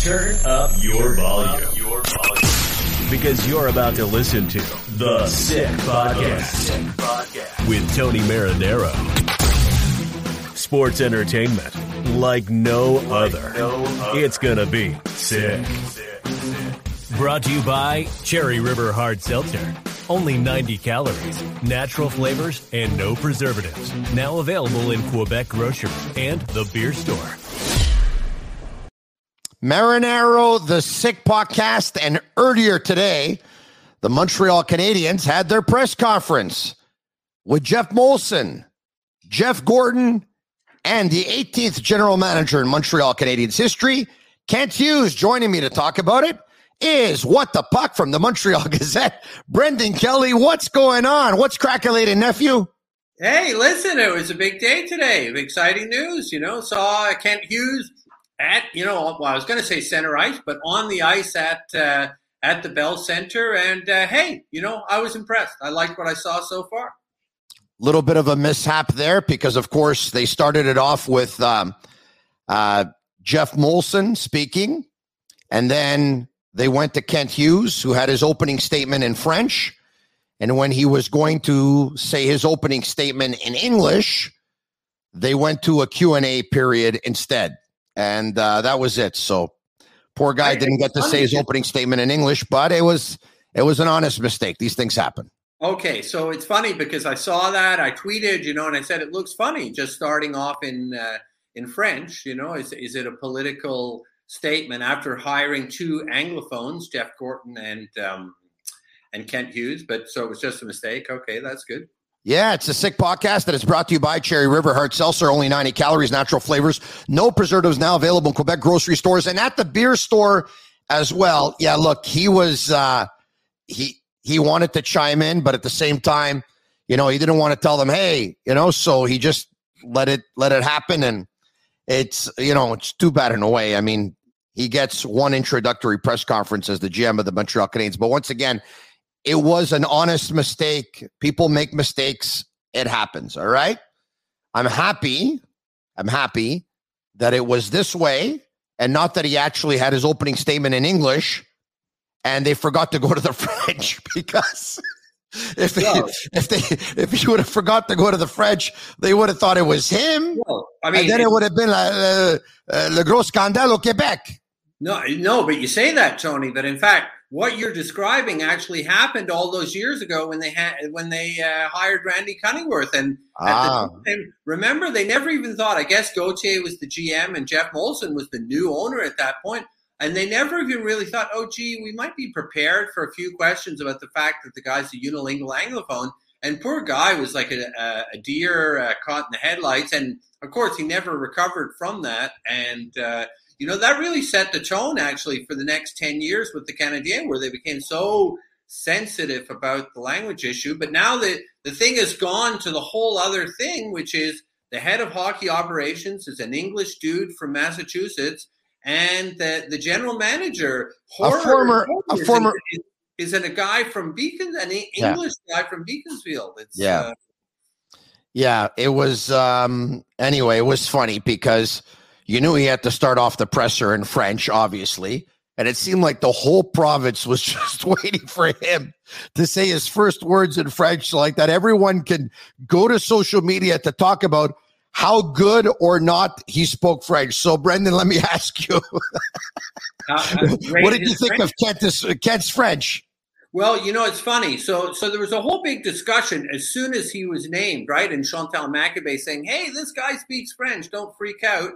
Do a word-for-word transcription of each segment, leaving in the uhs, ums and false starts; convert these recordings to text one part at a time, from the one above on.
Turn up your volume. Because you're about to listen to The Sick Podcast with Tony Marinaro. Sports entertainment like no other. It's going to be sick. Brought to you by Cherry River Hard Seltzer. Only ninety calories, natural flavors, and no preservatives. Now available in Quebec groceries and the beer store. Marinaro, The Sick Podcast, and earlier today, the Montreal Canadiens had their press conference with Jeff Molson, Jeff Gorton, and the eighteenth general manager in Montreal Canadiens history. Kent Hughes joining me to talk about it is What the Puck from the Montreal Gazette. Brendan Kelly, what's going on? What's crackolating, nephew? Hey, listen, it was a big day today. Exciting news, you know. Saw Kent Hughes at, you know, well, I was going to say center ice, but on the ice at uh, at the Bell Center. And, uh, hey, you know, I was impressed. I liked what I saw so far. Little bit of a mishap there because, of course, they started it off with um, uh, Jeff Molson speaking. And then they went to Kent Hughes, who had his opening statement in French. And when he was going to say his opening statement in English, they went to a Q and A period instead. And uh, that was it. So poor guy didn't get to say his opening statement in English, but it was it was an honest mistake. These things happen. Okay, so it's funny because I saw that. I tweeted, you know, and I said it looks funny just starting off in uh, in French. You know, is is it a political statement after hiring two Anglophones, Jeff Gorton and um, and Kent Hughes? But so it was just a mistake. Okay, that's good. Yeah, it's a sick podcast that is brought to you by Cherry River Hard Seltzer. Only ninety calories, natural flavors, no preservatives, now available in Quebec grocery stores and at the beer store as well. Yeah, look, he was uh, he he wanted to chime in, but at the same time, you know, he didn't want to tell them, hey, you know, so he just let it let it happen, and it's, you know, it's too bad in a way. I mean, he gets one introductory press conference as the G M of the Montreal Canadiens, but once again, it was an honest mistake. People make mistakes. It happens, all right? I'm happy. I'm happy that it was this way and not that he actually had his opening statement in English and they forgot to go to the French, because if they, no. if they if he would have forgot to go to the French, they would have thought it was him. Well, I mean, and then it, it would have been uh, uh, le gros scandale au Québec. No, no, but you say that, Tony, but in fact, what you're describing actually happened all those years ago when they had when they uh, hired Randy Cunningworth. And ah. at the time, remember, they never even thought, I guess Gauthier was the G M and Jeff Molson was the new owner at that point. And they never even really thought, oh, gee, we might be prepared for a few questions about the fact that the guy's a unilingual Anglophone. And poor guy was like a, a, a deer uh, caught in the headlights. And, of course, he never recovered from that. And uh You know, that really set the tone, actually, for the next ten years with the Canadiens, where they became so sensitive about the language issue. But now the, the thing has gone to the whole other thing, which is the head of hockey operations is an English dude from Massachusetts, and the, the general manager, horror, a former, a is, former, is, is a guy from Beacon, an English yeah. guy from Beaconsfield. It's, yeah, uh, yeah. It was um, anyway. It was funny because you knew he had to start off the presser in French, obviously, and it seemed like the whole province was just waiting for him to say his first words in French, like that everyone can go to social media to talk about how good or not he spoke French. So, Brendan, let me ask you, uh, what did you think French? of Kent's, Kent's French? Well, you know, it's funny. So so there was a whole big discussion as soon as he was named, right? And Chantal McAbee saying, hey, this guy speaks French. Don't freak out.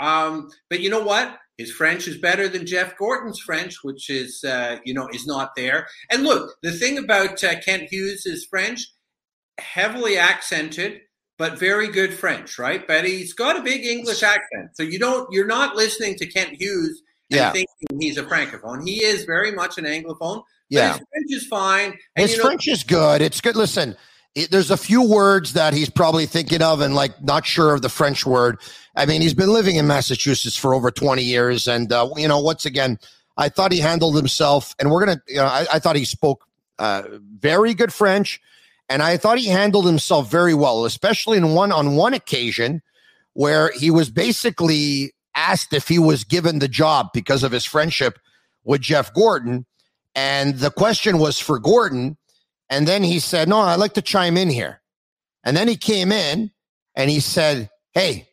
Um, but you know what? His French is better than Jeff Gorton's French, which is, uh, you know, is not there. And look, the thing about uh, Kent Hughes is French, heavily accented, but very good French, right? But he's got a big English accent. So you don't, you're not listening to Kent Hughes and yeah. thinking he's a Francophone. He is very much an Anglophone. Yeah. But his French is fine. And, his you know, French is good. It's good. Listen, it, there's a few words that he's probably thinking of and like not sure of the French word. I mean, he's been living in Massachusetts for over twenty years. And, uh, you know, once again, I thought he handled himself. And we're going to, you know, I, I thought he spoke uh, very good French. And I thought he handled himself very well, especially in one on one occasion where he was basically asked if he was given the job because of his friendship with Jeff Gorton. And the question was for Gorton. And then he said, no, I'd like to chime in here. And then he came in and he said, hey,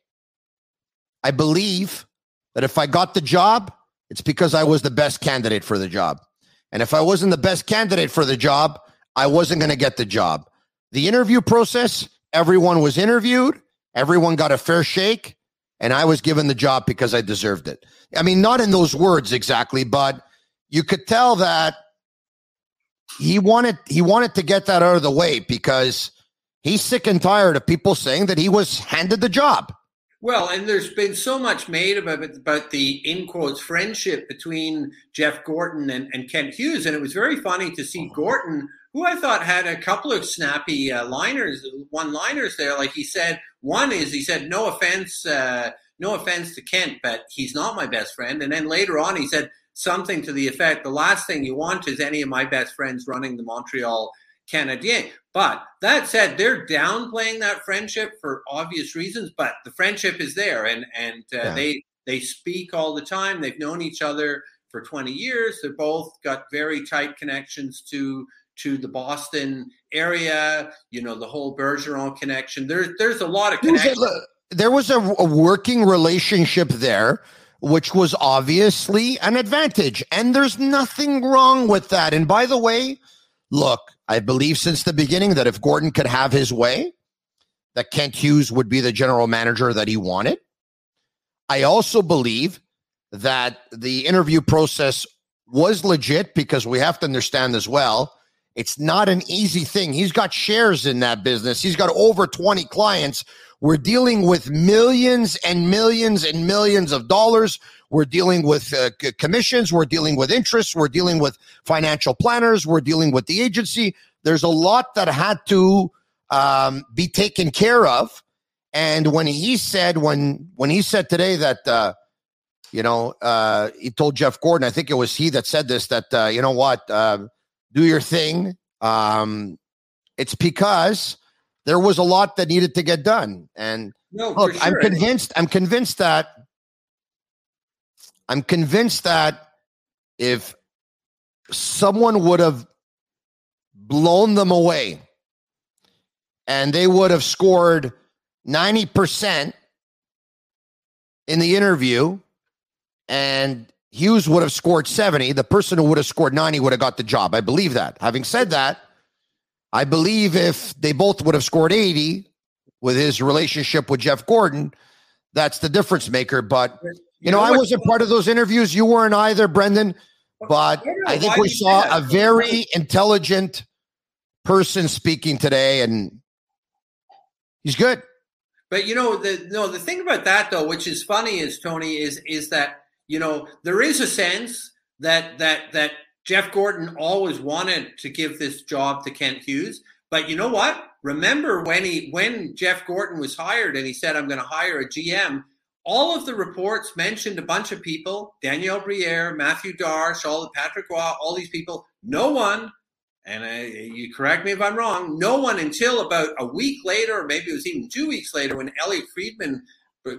I believe that if I got the job, it's because I was the best candidate for the job. And if I wasn't the best candidate for the job, I wasn't going to get the job. The interview process, everyone was interviewed. Everyone got a fair shake. And I was given the job because I deserved it. I mean, not in those words exactly, but you could tell that he wanted he wanted to get that out of the way because he's sick and tired of people saying that he was handed the job. Well, and there's been so much made about, about the, in quotes, friendship between Jeff Gorton and, and Kent Hughes. And it was very funny to see Gorton, who I thought had a couple of snappy uh, liners, one-liners there. Like he said, one is he said, no offense, uh, no offense to Kent, but he's not my best friend. And then later on he said something to the effect, the last thing you want is any of my best friends running the Montreal Canadiens. But that said, they're downplaying that friendship for obvious reasons, but the friendship is there, and and uh, yeah. they they speak all the time. They've known each other for twenty years. They've both got very tight connections to to the Boston area, you know, the whole Bergeron connection. There's there's a lot of connections. There was a, a working relationship there, which was obviously an advantage, and there's nothing wrong with that. And by the way, look, I believe since the beginning that if Gorton could have his way, that Kent Hughes would be the general manager that he wanted. I also believe that the interview process was legit because we have to understand as well, it's not an easy thing. He's got shares in that business. He's got over twenty clients. We're dealing with millions and millions and millions of dollars. We're dealing with uh, commissions. We're dealing with interests. We're dealing with financial planners. We're dealing with the agency. There's a lot that had to um, be taken care of. And when he said, when when he said today that, uh, you know, uh, he told Jeff Gorton, I think it was he that said this, that, uh, you know what, uh, do your thing. Um, it's because there was a lot that needed to get done. And no, look, sure. I'm convinced, I'm convinced that I'm convinced that if someone would have blown them away and they would have scored ninety percent in the interview and Hughes would have scored seventy, the person who would have scored ninety would have got the job. I believe that. Having said that, I believe if they both would have scored eighty with his relationship with Jeff Gorton, that's the difference maker. But, you, you know, know, I wasn't part of those interviews. You weren't either, Brendan. But I, I think we saw a very intelligent person speaking today, and he's good. But, you know, the no, the thing about that, though, which is funny is, Tony, is is that, you know, there is a sense that that that Jeff Gorton always wanted to give this job to Kent Hughes, but you know what? Remember when he when Jeff Gorton was hired and he said, I'm going to hire a G M, all of the reports mentioned a bunch of people, Danielle Briere, Mathieu Darche, all the Patrick Roy, all these people. No one, and I, you correct me if I'm wrong, no one until about a week later, or maybe it was even two weeks later when Elliotte Friedman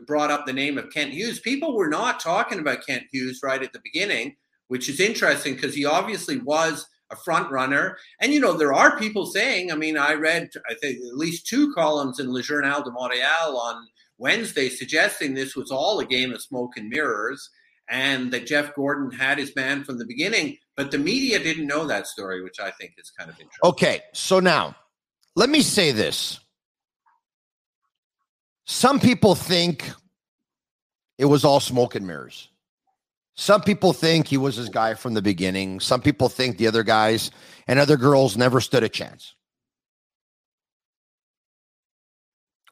brought up the name of Kent Hughes. People were not talking about Kent Hughes right at the beginning, which is interesting because he obviously was a front runner. And, you know, there are people saying, I mean, I read, I think, at least two columns in Le Journal de Montréal on Wednesday suggesting this was all a game of smoke and mirrors and that Jeff Gorton had his man from the beginning. But the media didn't know that story, which I think is kind of interesting. Okay, so now let me say this. Some people think it was all smoke and mirrors. Some people think he was his guy from the beginning. Some people think the other guys and other girls never stood a chance.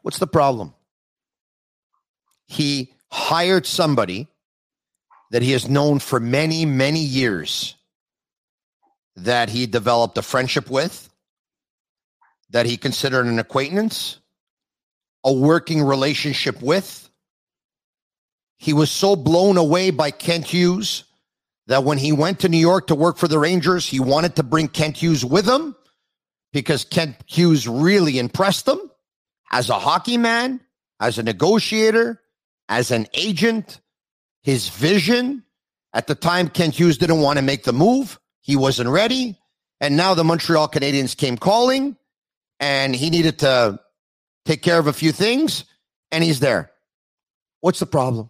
What's the problem? He hired somebody that he has known for many, many years, that he developed a friendship with, that he considered an acquaintance, a working relationship with. He was so blown away by Kent Hughes that when he went to New York to work for the Rangers, he wanted to bring Kent Hughes with him because Kent Hughes really impressed him as a hockey man, as a negotiator, as an agent. His vision at the time, Kent Hughes didn't want to make the move. He wasn't ready. And now the Montreal Canadiens came calling and he needed to take care of a few things. And he's there. What's the problem?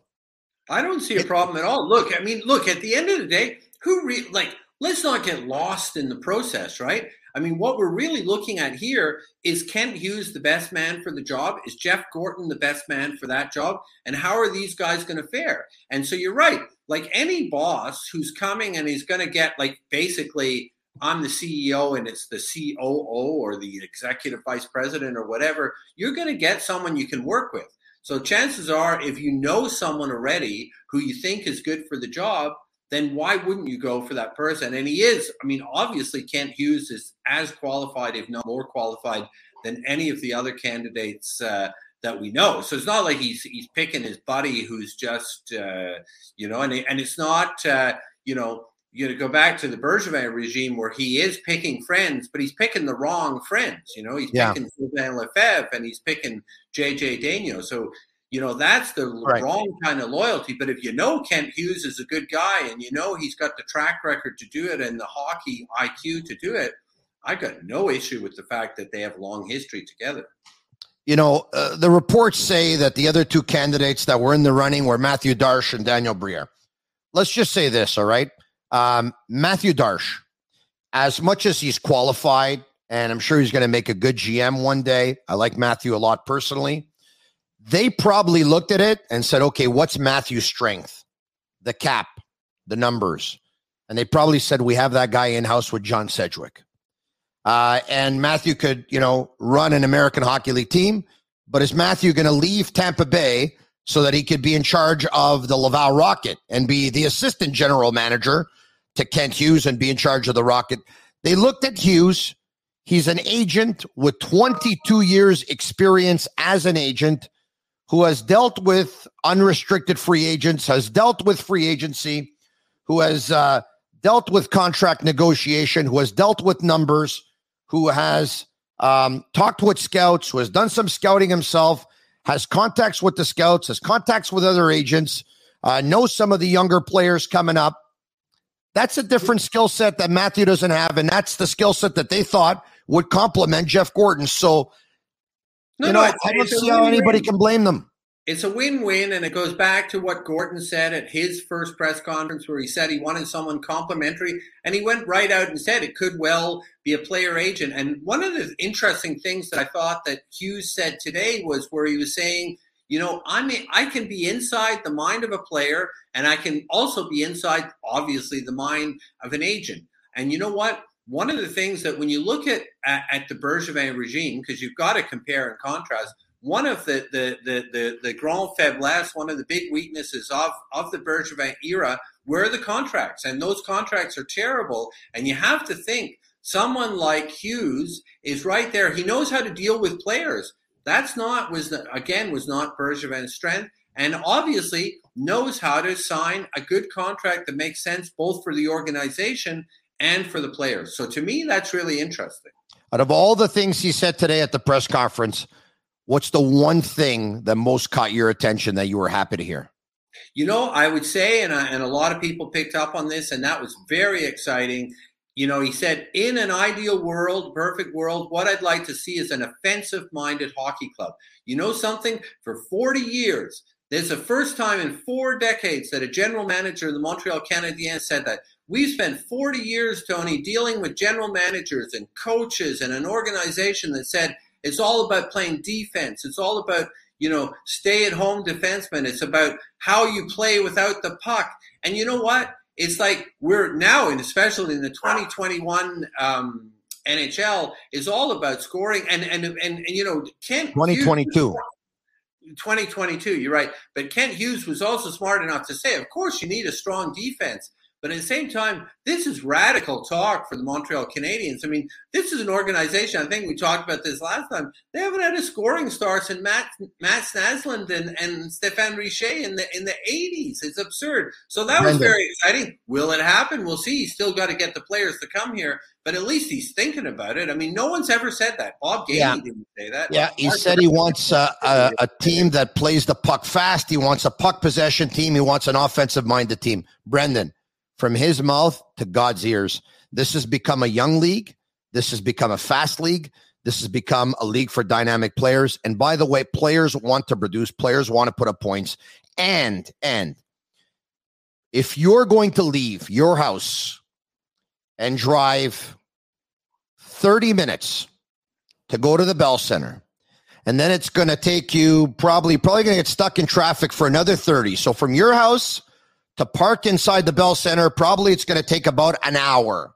I don't see a problem at all. Look, I mean, look, at the end of the day, who re- like, let's not get lost in the process, right? I mean, what we're really looking at here is Kent Hughes the best man for the job? Is Jeff Gorton the best man for that job? And how are these guys going to fare? And so you're right. Like any boss who's coming and he's going to get like basically I'm the C E O and it's the C O O or the executive vice president or whatever, you're going to get someone you can work with. So chances are if you know someone already who you think is good for the job, then why wouldn't you go for that person? And he is, I mean, obviously Kent Hughes is as qualified, if not more qualified, than any of the other candidates uh, that we know. So it's not like he's he's picking his buddy who's just, uh, you know, and and it's not, uh, you know, you know, go back to the Bergevin regime where he is picking friends, but he's picking the wrong friends. You know, he's yeah. picking Sylvain Lefebvre and he's picking J J Daniel. So, you know, that's the right. wrong kind of loyalty. But if you know Kent Hughes is a good guy and you know he's got the track record to do it and the hockey I Q to do it, I got no issue with the fact that they have a long history together. You know, uh, the reports say that the other two candidates that were in the running were Mathieu Darche and Danielle Briere. Let's just say this, all right? Um, Mathieu Darche, as much as he's qualified, and I'm sure he's going to make a good G M one day. I like Mathieu a lot personally. They probably looked at it and said, okay, what's Matthew's strength? The cap, the numbers. And they probably said, we have that guy in-house with John Sedgwick. Uh, and Mathieu could, you know, run an American Hockey League team, but is Mathieu going to leave Tampa Bay so that he could be in charge of the Laval Rocket and be the assistant general manager to Kent Hughes and be in charge of the Rocket? They looked at Hughes. He's an agent with twenty-two years experience as an agent, who has dealt with unrestricted free agents, has dealt with free agency, who has uh, dealt with contract negotiation, who has dealt with numbers, who has um, talked with scouts, who has done some scouting himself, has contacts with the scouts, has contacts with other agents, uh, knows some of the younger players coming up. That's a different skill set that Mathieu doesn't have, and that's the skill set that they thought would complement Jeff Gorton. So, No, you know, no, I don't see how anybody can blame them. It's a win-win, and it goes back to what Gorton said at his first press conference where he said he wanted someone complimentary, and he went right out and said it could well be a player agent. And one of the interesting things that I thought that Hughes said today was where he was saying, you know, I mean, I can be inside the mind of a player, and I can also be inside, obviously, the mind of an agent. And you know what? One of the things that when you look at at, at the Bergevin regime, because you've got to compare and contrast, one of the the the the, the grand faiblesse, one of the big weaknesses of, of the Bergevin era were the contracts. And those contracts are terrible. And you have to think someone like Hughes is right there. He knows how to deal with players. That's not was the, again was not Bergevin's strength. And obviously knows how to sign a good contract that makes sense both for the organization and for the players. So to me, that's really interesting. Out of all the things he said today at the press conference, what's the one thing that most caught your attention that you were happy to hear? You know, I would say, and, I, and a lot of people picked up on this, and that was very exciting. You know, he said, in an ideal world, perfect world, what I'd like to see is an offensive-minded hockey club. You know something? For forty years, there's the first time in four decades that a general manager of the Montreal Canadiens said that. We've spent forty years, Tony, dealing with general managers and coaches and an organization that said it's all about playing defense. It's all about, you know, stay-at-home defensemen. It's about how you play without the puck. And you know what? It's like we're now, and especially in the twenty twenty-one um, N H L, is all about scoring. And, and, and, and you know, Kent twenty twenty-two. Hughes, twenty twenty-two, you're right. But Kent Hughes was also smart enough to say, of course, you need a strong defense. But at the same time, this is radical talk for the Montreal Canadiens. I mean, this is an organization, I think we talked about this last time, they haven't had a scoring star since Mats Näslund and, and Stéphane Richer in the in the eighties. It's absurd. So that Brendan. was very exciting. Will it happen? We'll see. He's still got to get the players to come here, but at least he's thinking about it. I mean, no one's ever said that. Bob Gainey yeah. didn't say that. Yeah, Mark he said he wants uh, a, a team that plays the puck fast. He wants a puck possession team. He wants an offensive-minded team. Brendan. From his mouth to God's ears, this has become a young league. This has become a fast league. This has become a league for dynamic players. And by the way, players want to produce. Players want to put up points. And, and if you're going to leave your house and drive thirty minutes to go to the Bell Center, and then it's going to take you probably, probably going to get stuck in traffic for another thirty. So from your house to park inside the Bell Center, probably it's going to take about an hour.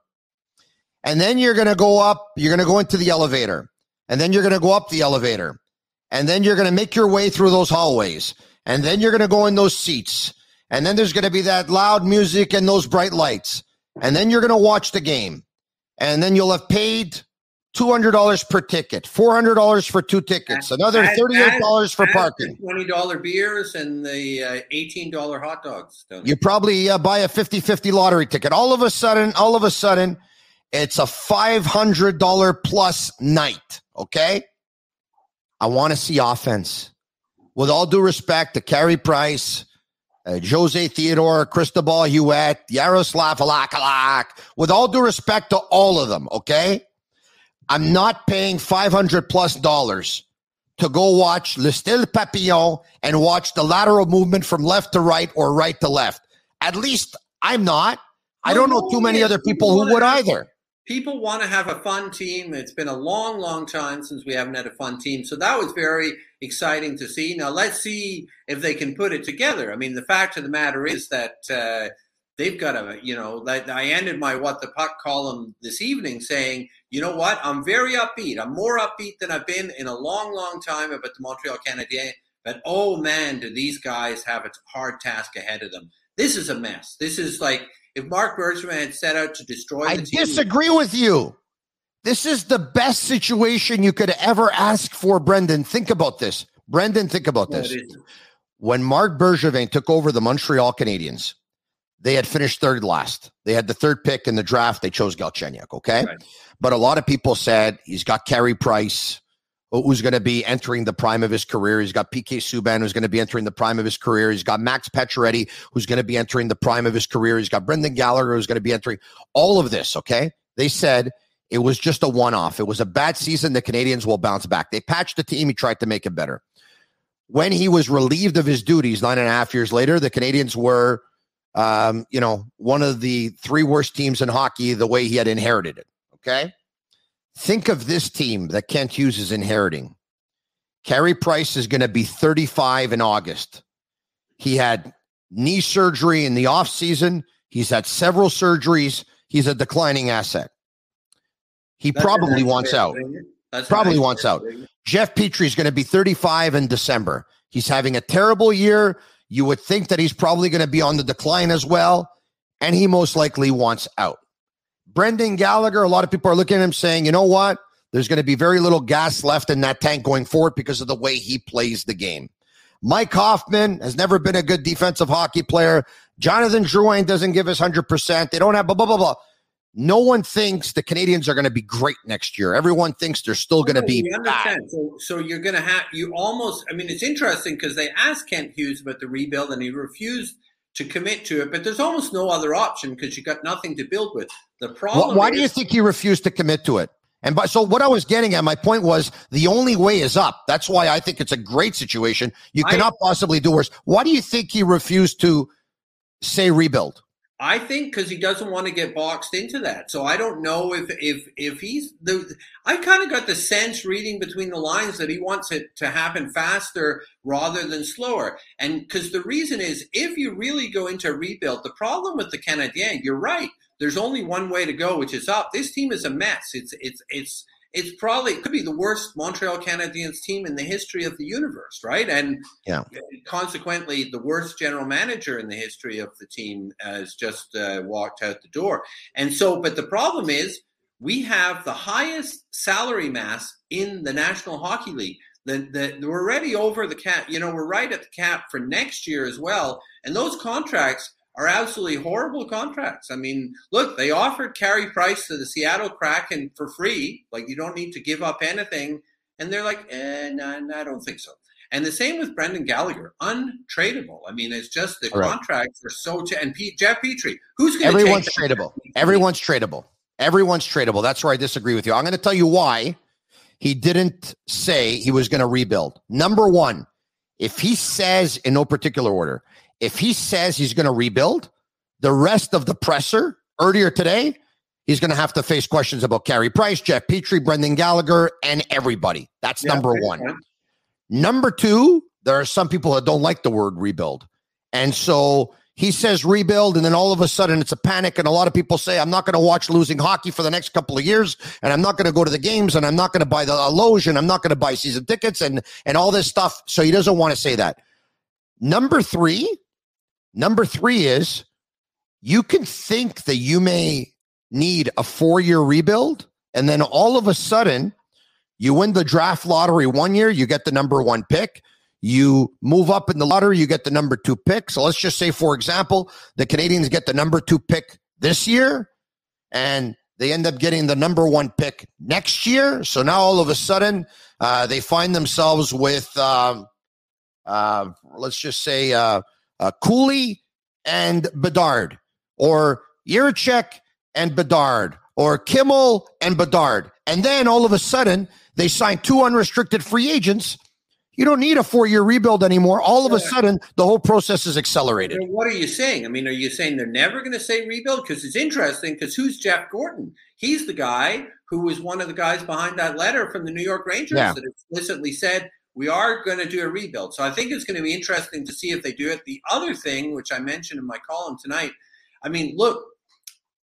And then you're going to go up, you're going to go into the elevator, and then you're going to go up the elevator, and then you're going to make your way through those hallways, and then you're going to go in those seats, and then there's going to be that loud music and those bright lights, and then you're going to watch the game, and then you'll have paid two hundred dollars per ticket, four hundred dollars for two tickets, another thirty-eight dollars for parking. twenty dollars beers and the uh, eighteen dollars hot dogs. You probably uh, buy a fifty-fifty lottery ticket. All of a sudden, all of a sudden, it's a five hundred dollars plus night, okay? I want to see offense. With all due respect to Carey Price, uh, Jose Theodore, Cristobal Huet, Yaroslav Halak, with all due respect to all of them, okay? I'm not paying five hundred plus dollars to go watch Le Style Papillon and watch the lateral movement from left to right or right to left. At least I'm not. I don't know too many other people who would either. People want to have a fun team. It's been a long, long time since we haven't had a fun team. So that was very exciting to see. Now let's see if they can put it together. I mean, the fact of the matter is that uh, they've got to, you know, I ended my What the Puck column this evening saying, you know what, I'm very upbeat. I'm more upbeat than I've been in a long, long time about the Montreal Canadiens. But, oh, man, do these guys have a hard task ahead of them. This is a mess. This is like if Marc Bergevin had set out to destroy the I team. I disagree with you. This is the best situation you could ever ask for, Brendan. Think about this. Brendan, think about no, this. When Marc Bergevin took over the Montreal Canadiens, they had finished third last. They had the third pick in the draft. They chose Galchenyuk, okay? Right. But a lot of people said he's got Carey Price, who's going to be entering the prime of his career. He's got P K Subban, who's going to be entering the prime of his career. He's got Max Pacioretty, who's going to be entering the prime of his career. He's got Brendan Gallagher, who's going to be entering all of this, okay? They said it was just a one-off. It was a bad season. The Canadiens will bounce back. They patched the team. He tried to make it better. When he was relieved of his duties nine and a half years later, the Canadiens were... Um, you know, one of the three worst teams in hockey, the way he had inherited it, okay? Think of this team that Kent Hughes is inheriting. Carey Price is going to be thirty-five in August. He had knee surgery in the offseason. He's had several surgeries. He's a declining asset. He That's probably nice wants out. That's probably nice wants out. Thing. Jeff Petrie is going to be thirty-five in December. He's having a terrible year. You would think that he's probably going to be on the decline as well, and he most likely wants out. Brendan Gallagher, a lot of people are looking at him saying, you know what? There's going to be very little gas left in that tank going forward because of the way he plays the game. Mike Hoffman has never been a good defensive hockey player. Jonathan Drouin doesn't give us one hundred percent. They don't have blah, blah, blah, blah. No one thinks the Canadiens are going to be great next year. Everyone thinks they're still going to be bad. So, so you're going to have – you almost – I mean, it's interesting because they asked Kent Hughes about the rebuild and he refused to commit to it, but there's almost no other option because you've got nothing to build with. The problem. Well, why is, do you think he refused to commit to it? And by, so what I was getting at, my point was the only way is up. That's why I think it's a great situation. You cannot I, possibly do worse. Why do you think he refused to say rebuild? I think because he doesn't want to get boxed into that. So I don't know if if if he's the. I kind of got the sense reading between the lines that he wants it to happen faster rather than slower. And because the reason is, if you really go into rebuild, the problem with the Canadiens, you're right. There's only one way to go, which is up. This team is a mess. It's it's it's it's probably it could be the worst Montreal Canadiens team in the history of the universe, right? And yeah. consequently, the worst general manager in the history of the team has just uh, walked out the door. And so, but the problem is, we have the highest salary mass in the National Hockey League. The, the, we're already over the cap. You know, we're right at the cap for next year as well. And those contracts are absolutely horrible contracts. I mean, look, they offered Carey Price to the Seattle Kraken for free. Like, you don't need to give up anything. And they're like, eh, no, no, I don't think so. And the same with Brendan Gallagher, untradeable. I mean, it's just the right. contracts are so – and P- Jeff Petrie, who's going to take – Everyone's tradeable. Everyone's tradeable. Everyone's tradeable. That's where I disagree with you. I'm going to tell you why he didn't say he was going to rebuild. Number one, if he says in no particular order – if he says he's going to rebuild, the rest of the presser earlier today, he's going to have to face questions about Carey Price, Jeff Petrie, Brendan Gallagher, and everybody. That's yeah, number one. Sense. Number two, there are some people that don't like the word rebuild. And so he says rebuild, and then all of a sudden it's a panic, and a lot of people say, I'm not going to watch losing hockey for the next couple of years, and I'm not going to go to the games, and I'm not going to buy the loge, and I'm not going to buy season tickets, and, and all this stuff. So he doesn't want to say that. Number three, Number three is you can think that you may need a four-year rebuild, and then all of a sudden you win the draft lottery one year, you get the number one pick. You move up in the lottery, you get the number two pick. So let's just say, for example, the Canadiens get the number two pick this year, and they end up getting the number one pick next year. So now all of a sudden uh, they find themselves with, um, uh, let's just say, uh, Uh, Cooley and Bedard, or Yerchek and Bedard, or Kimmel and Bedard. And then all of a sudden, they sign two unrestricted free agents. You don't need a four-year rebuild anymore. All of a sudden, the whole process is accelerated. And what are you saying? I mean, are you saying they're never going to say rebuild? Because it's interesting, because who's Jeff Gorton? He's the guy who was one of the guys behind that letter from the New York Rangers yeah. that explicitly said, we are going to do a rebuild. So I think it's going to be interesting to see if they do it. The other thing, which I mentioned in my column tonight, I mean, look,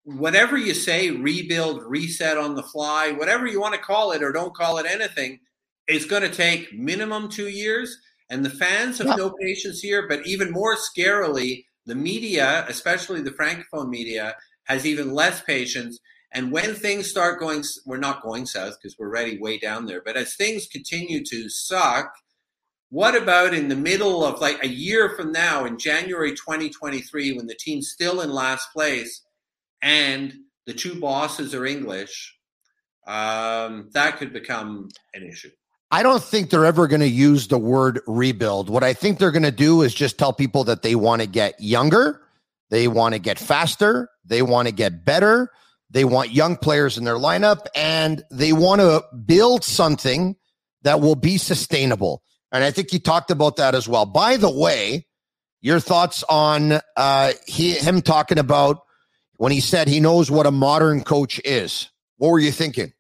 whatever you say, rebuild, reset on the fly, whatever you want to call it or don't call it anything, it's going to take minimum two years. And the fans have yeah. no patience here. But even more scarily, the media, especially the Francophone media, has even less patience. And when things start going, we're not going south because we're already way down there. But as things continue to suck, what about in the middle of like a year from now in January twenty twenty-three, when the team's still in last place and the two bosses are English, um, that could become an issue. I don't think they're ever going to use the word rebuild. What I think they're going to do is just tell people that they want to get younger. They want to get faster. They want to get better. They want young players in their lineup, and they want to build something that will be sustainable. And I think you talked about that as well. By the way, your thoughts on uh, he, him talking about when he said he knows what a modern coach is. What were you thinking?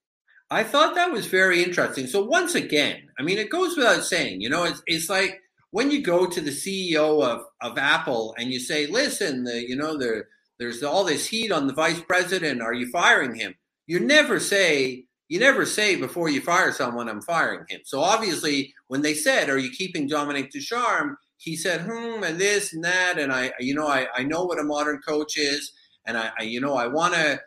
I thought that was very interesting. So once again, I mean, it goes without saying, you know, it's, it's like when you go to the C E O of, of Apple and you say, listen, the, you know, they're, there's all this heat on the vice president. Are you firing him? You never say, you never say before you fire someone, I'm firing him. So obviously when they said, are you keeping Dominic Ducharme? He said, hmm, and this and that. And I, you know, I, I know what a modern coach is. And I, I you know, I want to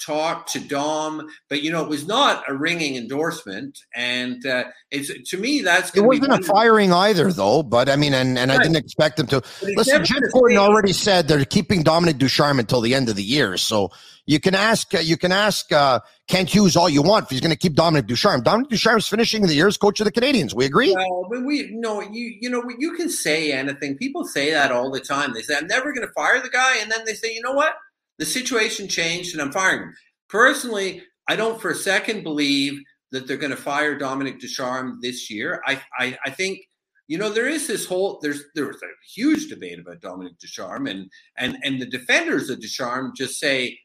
talked to Dom, but you know, it was not a ringing endorsement. And uh, it's, to me, that's it wasn't be- a firing either, though. But I mean, and, and right. I didn't expect them to. Listen, Jeff Gorton already said they're keeping Dominic Ducharme until the end of the year, so you can ask you can ask uh, Kent Hughes all you want if he's going to keep Dominic Ducharme. Dominic Ducharme's finishing the year as coach of the Canadiens. We agree. Well, but we no, you you know, you can say anything. People say that all the time. They say I'm never going to fire the guy, and then they say, you know what? The situation changed, and I'm firing him. Personally, I don't for a second believe that they're going to fire Dominic Ducharme this year. I, I, I think, you know, there is this whole there's there's a huge debate about Dominic Ducharme, and and and the defenders of Ducharme just say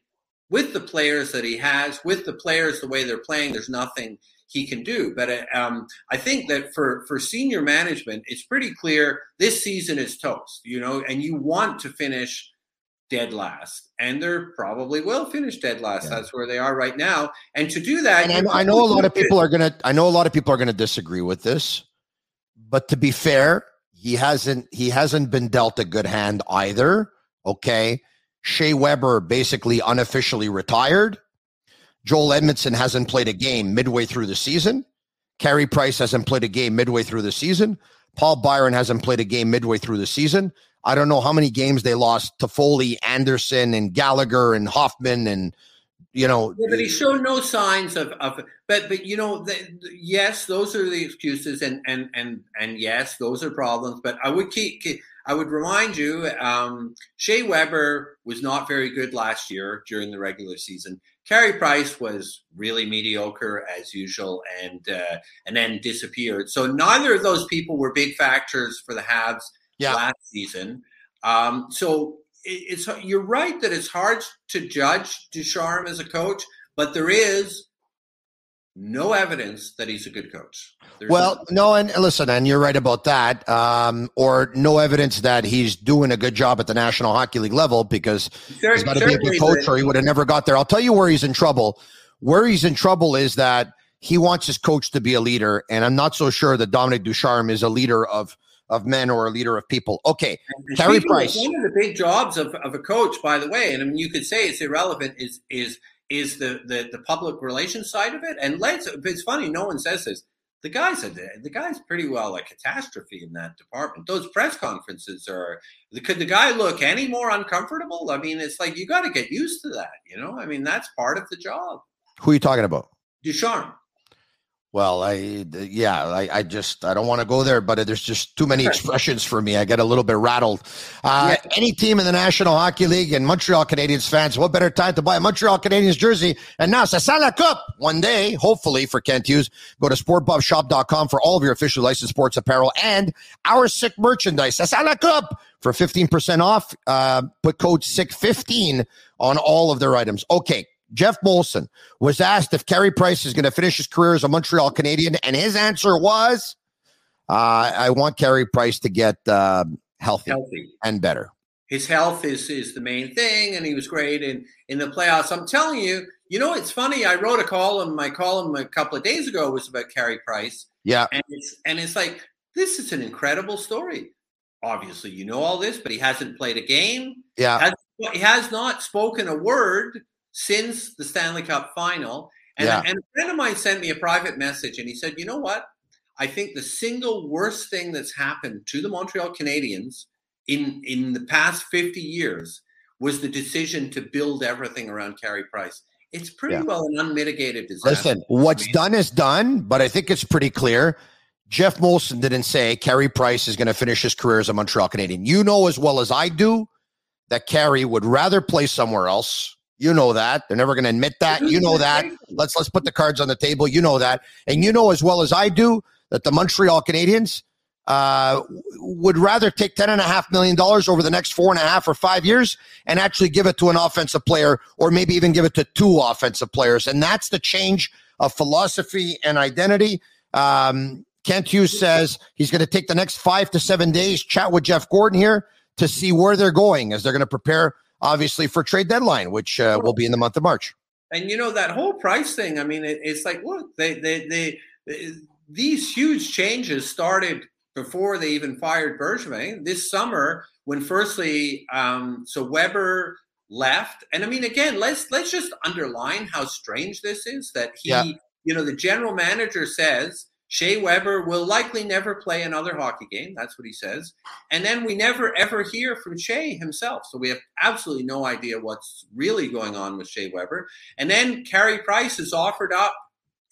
with the players that he has, with the players the way they're playing, there's nothing he can do. But um, I think that for for senior management, it's pretty clear this season is toast. You know, and you want to finish dead last, and they're probably will finish dead last. Yeah. That's where they are right now. And to do that, and I, I know a lot of people are gonna. I know a lot of people are gonna disagree with this, but to be fair, he hasn't. He hasn't been dealt a good hand either. Okay, Shea Weber basically unofficially retired. Joel Edmondson hasn't played a game midway through the season. Carey Price hasn't played a game midway through the season. Paul Byron hasn't played a game midway through the season. I don't know how many games they lost to Foley, Anderson, and Gallagher, and Hoffman, and you know. Yeah, but he showed no signs of, of but but you know, the, the, yes, those are the excuses, and and and and yes, those are problems. But I would keep, keep I would remind you, um, Shea Weber was not very good last year during the regular season. Carey Price was really mediocre as usual, and uh, and then disappeared. So neither of those people were big factors for the Habs. Yeah. Last season. Um, so it, it's you're right that it's hard to judge Ducharme as a coach, but there is no evidence that he's a good coach. There's well, no, no, and listen, and you're right about that, um, or no evidence that he's doing a good job at the National Hockey League level, because there, he's got to be a good coach or he would have never got there. I'll tell you where he's in trouble. Where he's in trouble is that he wants his coach to be a leader, and I'm not so sure that Dominic Ducharme is a leader of – of men or a leader of people. Okay, Carey Price. One of the big jobs of, of a coach, by the way, and I mean, you could say it's irrelevant, is is is the, the, the public relations side of it. And let's, it's funny, no one says this. The guy's a, the guy's pretty well a catastrophe in that department. Those press conferences are, could the guy look any more uncomfortable? I mean, it's like, you got to get used to that, you know? I mean, that's part of the job. Who are you talking about? Ducharme. Well, I, yeah, I, I just, I don't want to go there, but there's just too many expressions for me. I get a little bit rattled. Uh, yeah. Any team in the National Hockey League and Montreal Canadiens fans, what better time to buy a Montreal Canadiens jersey? And now, c'est ça la coupe. One day, hopefully for Kent Hughes, go to sport buff shop dot com for all of your officially licensed sports apparel and our sick merchandise. C'est ça la coupe. For fifteen percent off, uh, put code sick fifteen on all of their items. Okay. Jeff Molson was asked if Carey Price is going to finish his career as a Montreal Canadian, and his answer was, uh, I want Carey Price to get uh, healthy, healthy and better. His health is is the main thing, and he was great in, in the playoffs. I'm telling you, you know, it's funny. I wrote a column. My column a couple of days ago was about Carey Price. Yeah. And it's, and it's like, this is an incredible story. Obviously, you know all this, but he hasn't played a game. Yeah. Has, he has not spoken a word since the Stanley Cup final. And, yeah. and a friend of mine sent me a private message, and he said, you know what? I think the single worst thing that's happened to the Montreal Canadiens in, in the past fifty years was the decision to build everything around Carey Price. It's pretty yeah. well an unmitigated disaster. Listen, what's I mean, done is done, but I think it's pretty clear. Jeff Molson didn't say Carey Price is going to finish his career as a Montreal Canadian. You know as well as I do that Carey would rather play somewhere else. You know that. They're never going to admit that. You know that. Let's let's put the cards on the table. You know that. And you know as well as I do that the Montreal Canadiens uh, would rather take ten point five million dollars over the next four and a half or five years and actually give it to an offensive player, or maybe even give it to two offensive players. And that's the change of philosophy and identity. Um, Kent Hughes says he's going to take the next five to seven days, chat with Jeff Gorton here to see where they're going as they're going to prepare obviously for trade deadline, which uh, will be in the month of March. And, you know, that whole price thing, I mean, it, it's like, look, they, they, they, they, these huge changes started before they even fired Bergevin this summer when firstly, um, so Weber, left. And I mean, again, let's let's just underline how strange this is, that he, yeah. you know, the general manager says Shea Weber will likely never play another hockey game. That's what he says. And then we never, ever hear from Shea himself. So we have absolutely no idea what's really going on with Shea Weber. And then Carey Price is offered up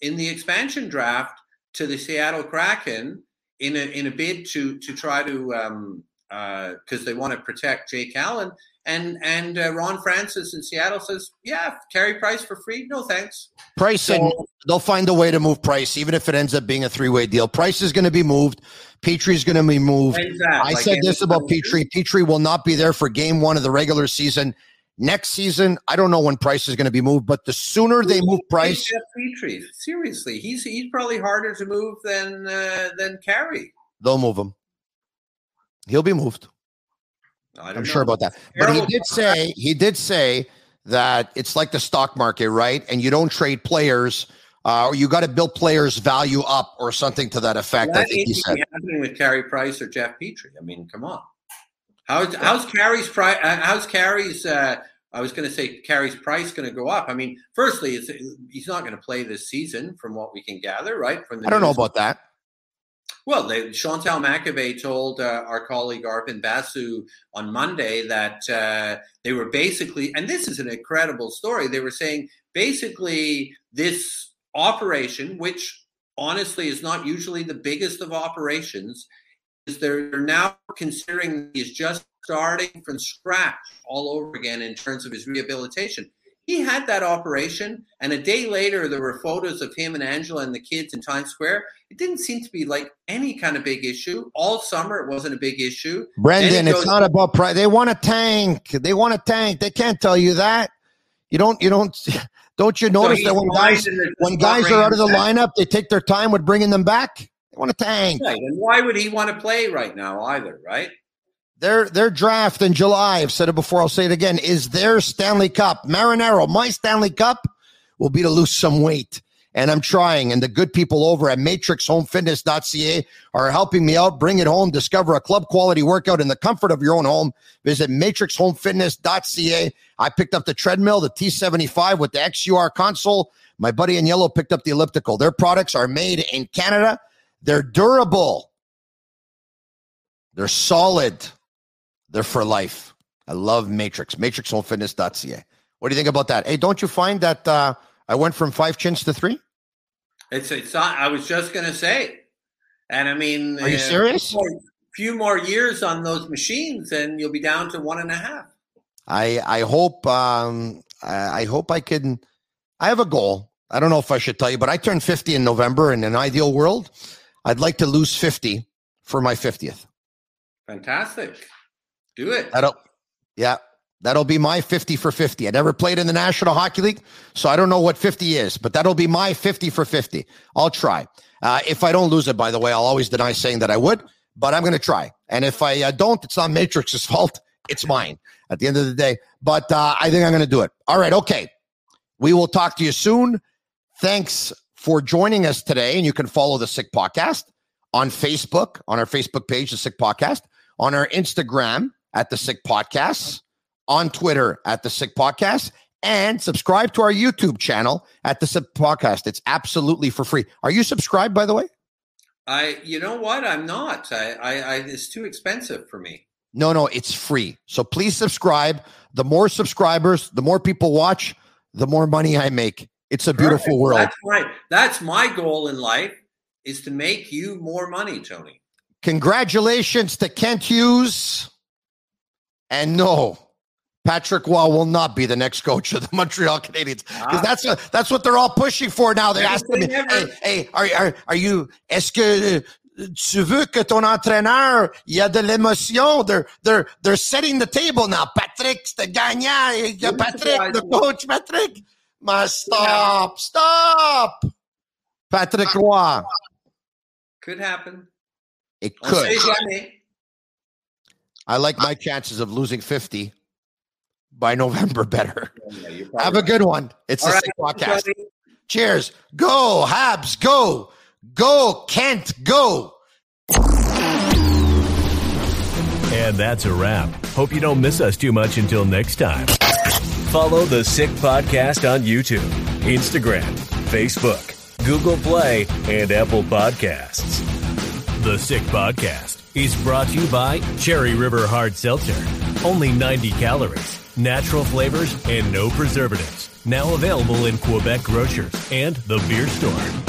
in the expansion draft to the Seattle Kraken in a in a bid to to try to um, – uh, because they want to protect Jake Allen. And and uh, Ron Francis in Seattle says, yeah, Carey Price for free? No, thanks. Price, so, and they'll find a way to move Price, even if it ends up being a three-way deal. Price is going to be moved. Petrie's going to be moved. Exactly. I like said this about Petrie. Petrie will not be there for game one of the regular season. Next season, I don't know when Price is going to be moved, but the sooner they move Price. Jeff Petrie, seriously, he's he's probably harder to move than uh, than Carey. They'll move him. He'll be moved. I'm know. sure about that. But he did say he did say that it's like the stock market, right? And you don't trade players, uh, or you got to build players' value up, or something to that effect. That I think he said. Happening with Carey Price or Jeff Petrie. I mean, come on. How's yeah. how's Carey's price? How's Carey's? Uh, I was going to say Carey's price going to go up. I mean, firstly, it's, he's not going to play this season, from what we can gather, right? From the I don't know about that. Well, they, Chantal McAbee told uh, our colleague Arvind Basu on Monday that uh, they were basically, and this is an incredible story, they were saying basically this operation, which honestly is not usually the biggest of operations, is they're now considering he's just starting from scratch all over again in terms of his rehabilitation. He had that operation, and a day later there were photos of him and Angela and the kids in Times Square. It didn't seem to be like any kind of big issue. All summer it wasn't a big issue. Brendan, it goes- it's not about pride. They want a tank. They want a tank. They can't tell you that. You don't you don't don't you notice so that when guys when guys are out of the back. lineup, they take their time with bringing them back? They want a tank. Right. And why would he want to play right now either, right? Their their draft in July, I've said it before, I'll say it again, is their Stanley Cup. Marinaro, my Stanley Cup, will be to lose some weight. And I'm trying. And the good people over at Matrix Home Fitness dot C A are helping me out. Bring it home. Discover a club-quality workout in the comfort of your own home. Visit Matrix Home Fitness dot C A. I picked up the treadmill, the T seventy-five with the X U R console. My buddy in yellow picked up the elliptical. Their products are made in Canada. They're durable. They're solid. They're for life. I love Matrix. Matrix Home Fitness dot C A. What do you think about that? Hey, don't you find that uh, I went from five chins to three? It's it's. Not, I was just going to say. And I mean. Are you uh, serious? A few more, few more years on those machines and you'll be down to one and a half. I, I hope um, I, I hope I can. I have a goal. I don't know if I should tell you, but I turned fifty in November. In an ideal world, I'd like to lose fifty for my fiftieth. Fantastic. Do it. That'll, yeah, that'll be my fifty for fifty. I never played in the National Hockey League, so I don't know what fifty is, but that'll be my fifty for fifty. I'll try. Uh, if I don't lose it, by the way, I'll always deny saying that I would, but I'm going to try. And if I uh, don't, it's not Matrix's fault. It's mine at the end of the day. But uh, I think I'm going to do it. All right, okay. We will talk to you soon. Thanks for joining us today. And you can follow The Sick Podcast on Facebook, on our Facebook page, The Sick Podcast, on our Instagram, at The Sick Podcast, on Twitter at The Sick Podcast, and subscribe to our YouTube channel at The Sick Podcast. It's absolutely for free. Are you subscribed, by the way? I, you know what? I'm not. I, I, I it's too expensive for me. No, no, it's free. So please subscribe. The more subscribers, the more people watch, the more money I make. It's a beautiful Perfect. world. That's right. That's my goal in life, is to make you more money, Tony. Congratulations to Kent Hughes. And no, Patrick Roy will not be the next coach of the Montreal Canadiens, because that's a, that's what they're all pushing for now. They're asking me, hey, hey, are are are you? Est-ce que tu veux que ton entraîneur? Il y a de l'émotion. They're they're they're setting the table now. Patrick, the gagnant. Patrick, the coach. Patrick, must stop, stop. Patrick Roy. Could happen. It could. I like my chances of losing fifty by November better. Yeah, have a good one. It's The Sick Podcast. Buddy. Cheers. Go, Habs. Go. Go, Kent. Go. And that's a wrap. Hope you don't miss us too much until next time. Follow The Sick Podcast on YouTube, Instagram, Facebook, Google Play, and Apple Podcasts. The Sick Podcast is brought to you by Cherry River Hard Seltzer. Only ninety calories, natural flavors, and no preservatives. Now available in Quebec grocers and the beer store.